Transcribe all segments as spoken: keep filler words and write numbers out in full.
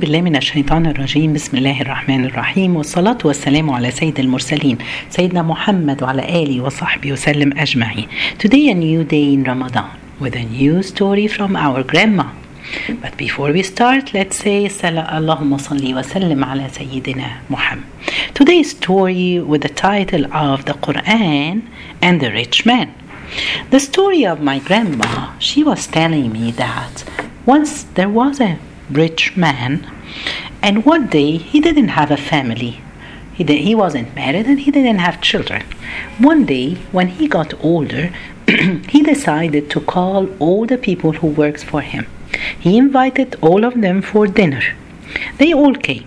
بالله من الشيطان الرجيم. بسم الله الرحمن الرحيم، والصلاة والسلام على سيد المرسلين سيدنا محمد وعلى آله وصحبه وسلم أجمعين. Today a new day in Ramadan with a new story from our grandma. But before we start, let's say Allahumma salli wa sallim ala Sayyidina Muhammad. Today's story with the title of the Quran and the Rich Man. The story of my grandma, she was telling me that once there was a rich man, and one day he didn't have a family. He, did, he wasn't married and he didn't have children. One day when he got older he decided to call all the people who worked for him. He invited all of them for dinner. They all came.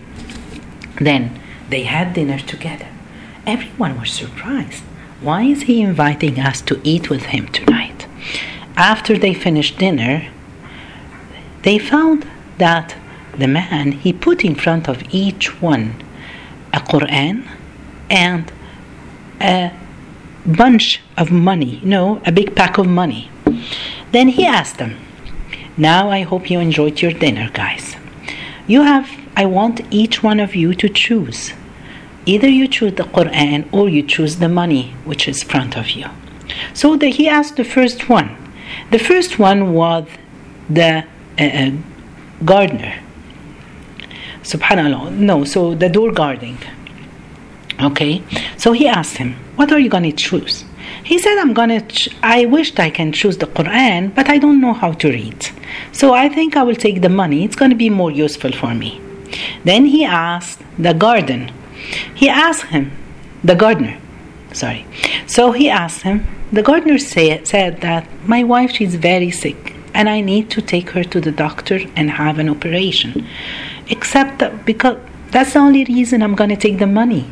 Then they had dinner together. Everyone was surprised. Why is he inviting us to eat with him tonight? After they finished dinner, they found that the man, he put in front of each one a Quran and a bunch of money, you know, a big pack of money. Then he asked them, now I hope you enjoyed your dinner, guys. You have, I want each one of you to choose. Either you choose the Quran or you choose the money which is in front of you. So the, he asked the first one. The first one was the uh, gardener. Subhanallah. No, so the door guarding. Okay. So he asked him, what are you going to choose? He said, I'm going to, ch- I wished I can choose the Quran, but I don't know how to read. So I think I will take the money. It's going to be more useful for me. Then he asked the garden. He asked him, the gardener. Sorry. So he asked him, the gardener say, said that my wife, she's very sick, and I need to take her to the doctor and have an operation. Except that because that's the only reason I'm going to take the money.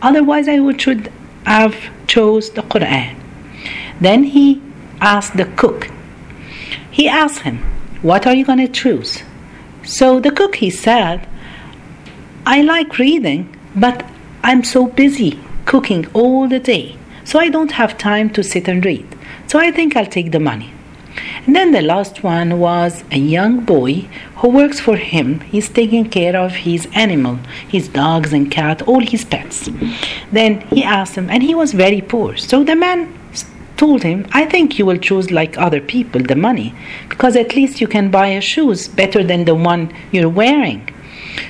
Otherwise, I would should have chose the Quran. Then he asked the cook. He asked him, what are you going to choose? So the cook, he said, I like reading, but I'm so busy cooking all the day, so I don't have time to sit and read. So I think I'll take the money. And then the last one was a young boy who works for him. He's taking care of his animal, his dogs and cat, all his pets. Then he asked him, and he was very poor. So the man told him, I think you will choose like other people, the money, because at least you can buy a shoes better than the one you're wearing.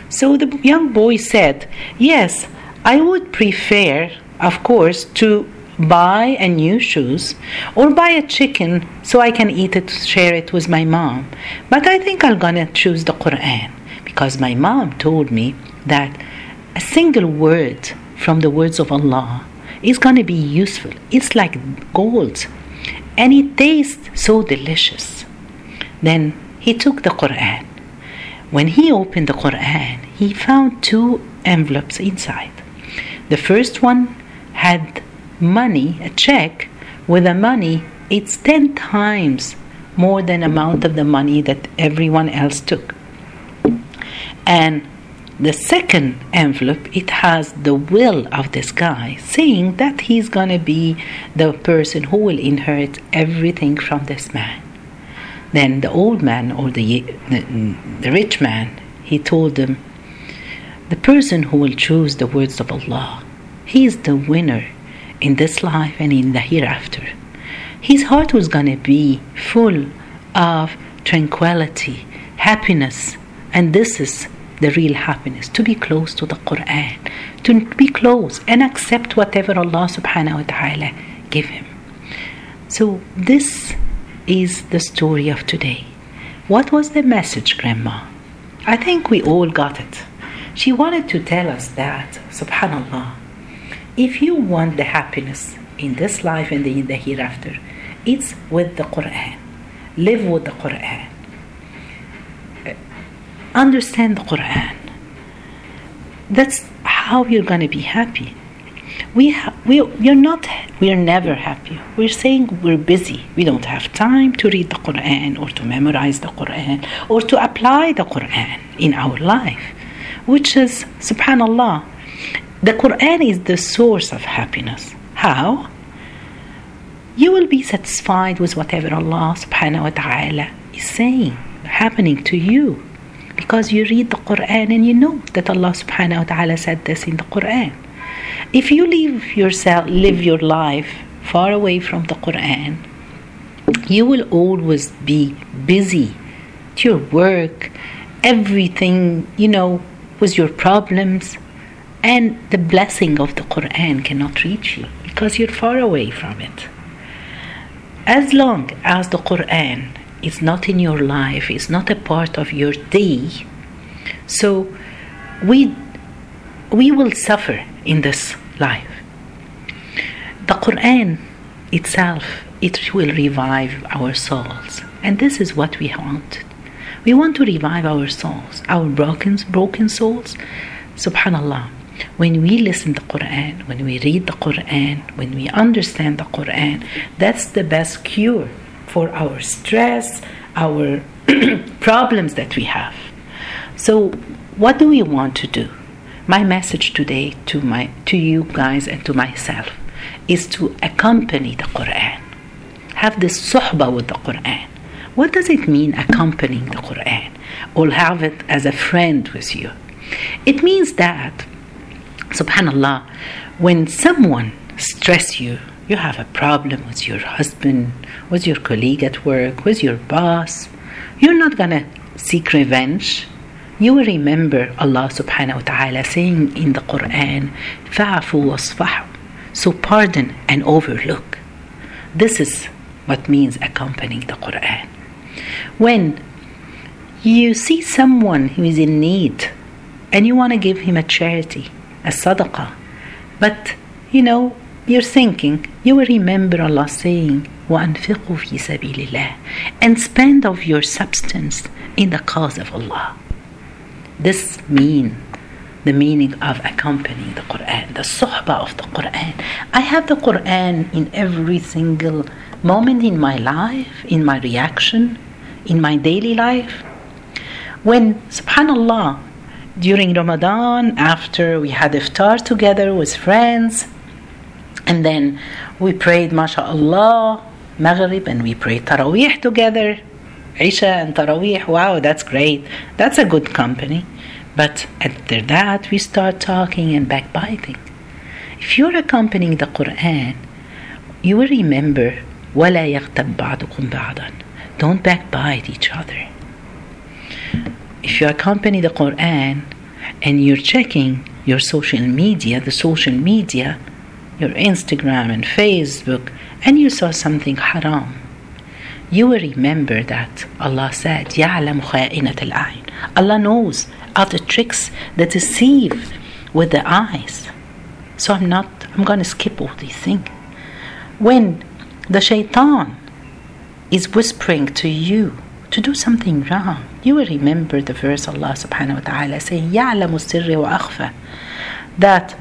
So the young boy said, yes, I would prefer, of course, to buy a new shoes or buy a chicken so I can eat it, share it with my mom. But I think I'm gonna choose the Quran because my mom told me that a single word from the words of Allah is gonna be useful. It's like gold and it tastes so delicious. Then he took the Quran. When he opened the Quran, he found two envelopes inside. The first one had money, a check with the money. It's ten times more than amount of the money that everyone else took. And the second envelope, it has the will of this guy saying that he's gonna be the person who will inherit everything from this man. Then the old man or the the, the rich man, he told him, the person who will choose the words of Allah, he is the winner in this life and in the hereafter. His heart was going to be full of tranquility, happiness, and this is the real happiness, to be close to the Quran, to be close and accept whatever Allah subhanahu wa ta'ala give him. So this is the story of today. What was the message, Grandma? I think we all got it. She wanted to tell us that, subhanallah, if you want the happiness in this life and in the hereafter, it's with the Quran. Live with the Quran. Understand the Quran. That's how you're going to be happy. We ha- we we're not we're never happy. We're saying we're busy. We don't have time to read the Quran or to memorize the Quran or to apply the Quran in our life, which is subhanallah. The Quran is the source of happiness. How? You will be satisfied with whatever Allah subhanahu wa ta'ala is saying, happening to you. because you read the Quran and you know that Allah subhanahu wa ta'ala said this in the Quran. If you leave yourself, live your life far away from the Quran, you will always be busy with your work, everything, you know, with your problems, and the blessing of the Quran cannot reach you because you're far away from it. As long as the Quran is not in your life, is not a part of your day, so we we will suffer in this life. The Quran itself, it will revive our souls, and this is what we want. We want to revive our souls, our broken, broken souls. Subhanallah, when we listen to the Quran, when we read the Quran, when we understand the Quran, that's the best cure for our stress, our problems that we have. So what do we want to do? My message today to my to you guys and to myself is to accompany the Quran. Have this suhba with the Quran. What does it mean, accompanying the Quran, or have it as a friend with you? It means that, subhanallah, when someone stresses you, you have a problem with your husband, with your colleague at work, with your boss, you're not gonna seek revenge. You will remember Allah subhanahu wa ta'ala saying in the Quran, fa'afu wasfahu, so pardon and overlook. This is what means accompanying the Quran. When you see someone who is in need and you want to give him a charity, a sadaqah, but you know, you're thinking, you will remember Allah saying, وَأَنْفِقُوا فِي سَبِيلِ اللَّهِ, and spend of your substance in the cause of Allah. This means the meaning of accompanying the Quran, the suhbah of the Quran. I have the Quran in every single moment in my life, in my reaction, in my daily life. When, subhanallah, during Ramadan, after we had iftar together with friends, and then we prayed, MashaAllah, Maghrib, and we prayed Taraweeh together, Isha and Taraweeh. Wow, that's great. That's a good company. But after that, we start talking and backbiting. If you're accompanying the Quran, you will remember, wala yaghtab ba'dukum ba'dan. Don't backbite each other. If you accompany the Quran and you're checking your social media, the social media, your Instagram and Facebook, and you saw something haram, you will remember that Allah said, يَعْلَمُ خَائِنَةَ الْأَعْيْنِ. Allah knows of the tricks that deceive with the eyes. So I'm not, I'm going to skip all these things. When the Shaytan is whispering to you to do something wrong, you will remember the verse Allah subhanahu wa ta'ala saying, يَعْلَمُ سِرَّ wa akhfa, that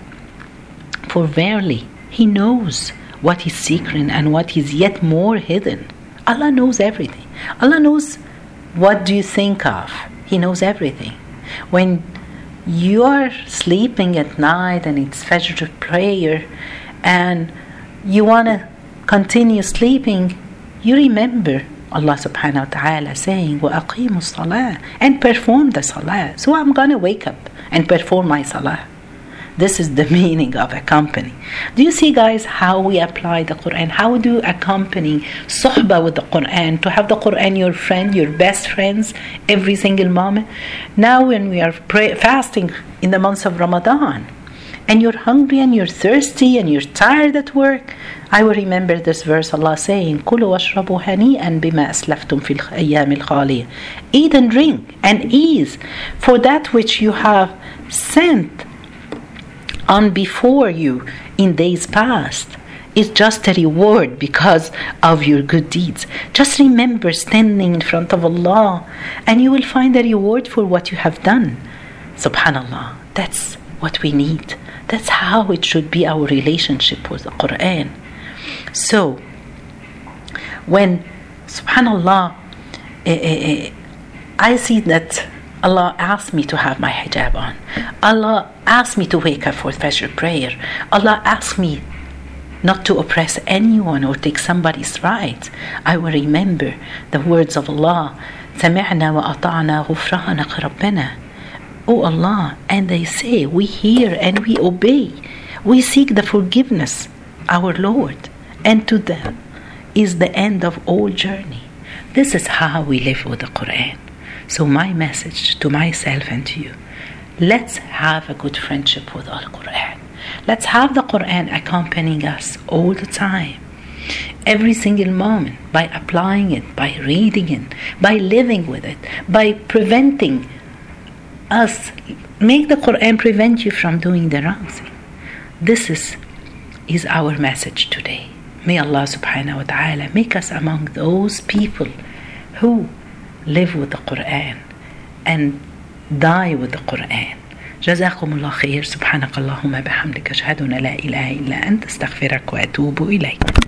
for verily He knows what is secret and what is yet more hidden. Allah knows everything. Allah knows what do you think of. He knows everything. When you are sleeping at night and it's fajr prayer and you want to continue sleeping, you remember Allah subhanahu wa ta'ala saying, wa aqimus salat, and perform the salah. So I'm going to wake up and perform my salah. This is the meaning of accompany. Do you see, guys, how we apply the Quran? How do you accompany suhba with the Quran? To have the Quran your friend, your best friends, every single moment. Now when we are pray, fasting in the months of Ramadan, and you're hungry and you're thirsty and you're tired at work, I will remember this verse Allah saying, Kulu washrabu hani'an bima aslaftum fil ayamil khaliyah. Eat and drink and ease for that which you have sent on before you in days past is just a reward because of your good deeds. Just remember standing in front of Allah and you will find a reward for what you have done. Subhanallah, that's what we need. That's how it should be, our relationship with the Quran. So when, subhanallah, eh, eh, eh, I see that Allah asked me to have my hijab on. Allah asked me to wake up for Fajr prayer. Allah asked me not to oppress anyone or take somebody's rights. I will remember the words of Allah, سَمِعْنَا وَأَطَعْنَا غُفْرَانَكَ رَبَّنَا. Oh Allah, and they say, we hear and we obey. We seek the forgiveness, our Lord, and to them is the end of all journey. This is how we live with the Quran. So my message to myself and to you, let's have a good friendship with our Quran. Let's have the Quran accompanying us all the time, every single moment, by applying it, by reading it, by living with it, by preventing us. Make the Quran prevent you from doing the wrong thing. This is, is our message today. May Allah subhanahu wa ta'ala make us among those people who live with the Quran and die with the Quran. Jazakumullahu khair. Subhanakallahumma bihamdika ashhadu an la ilaha illa anta astaghfiruka wa atubu ilayk.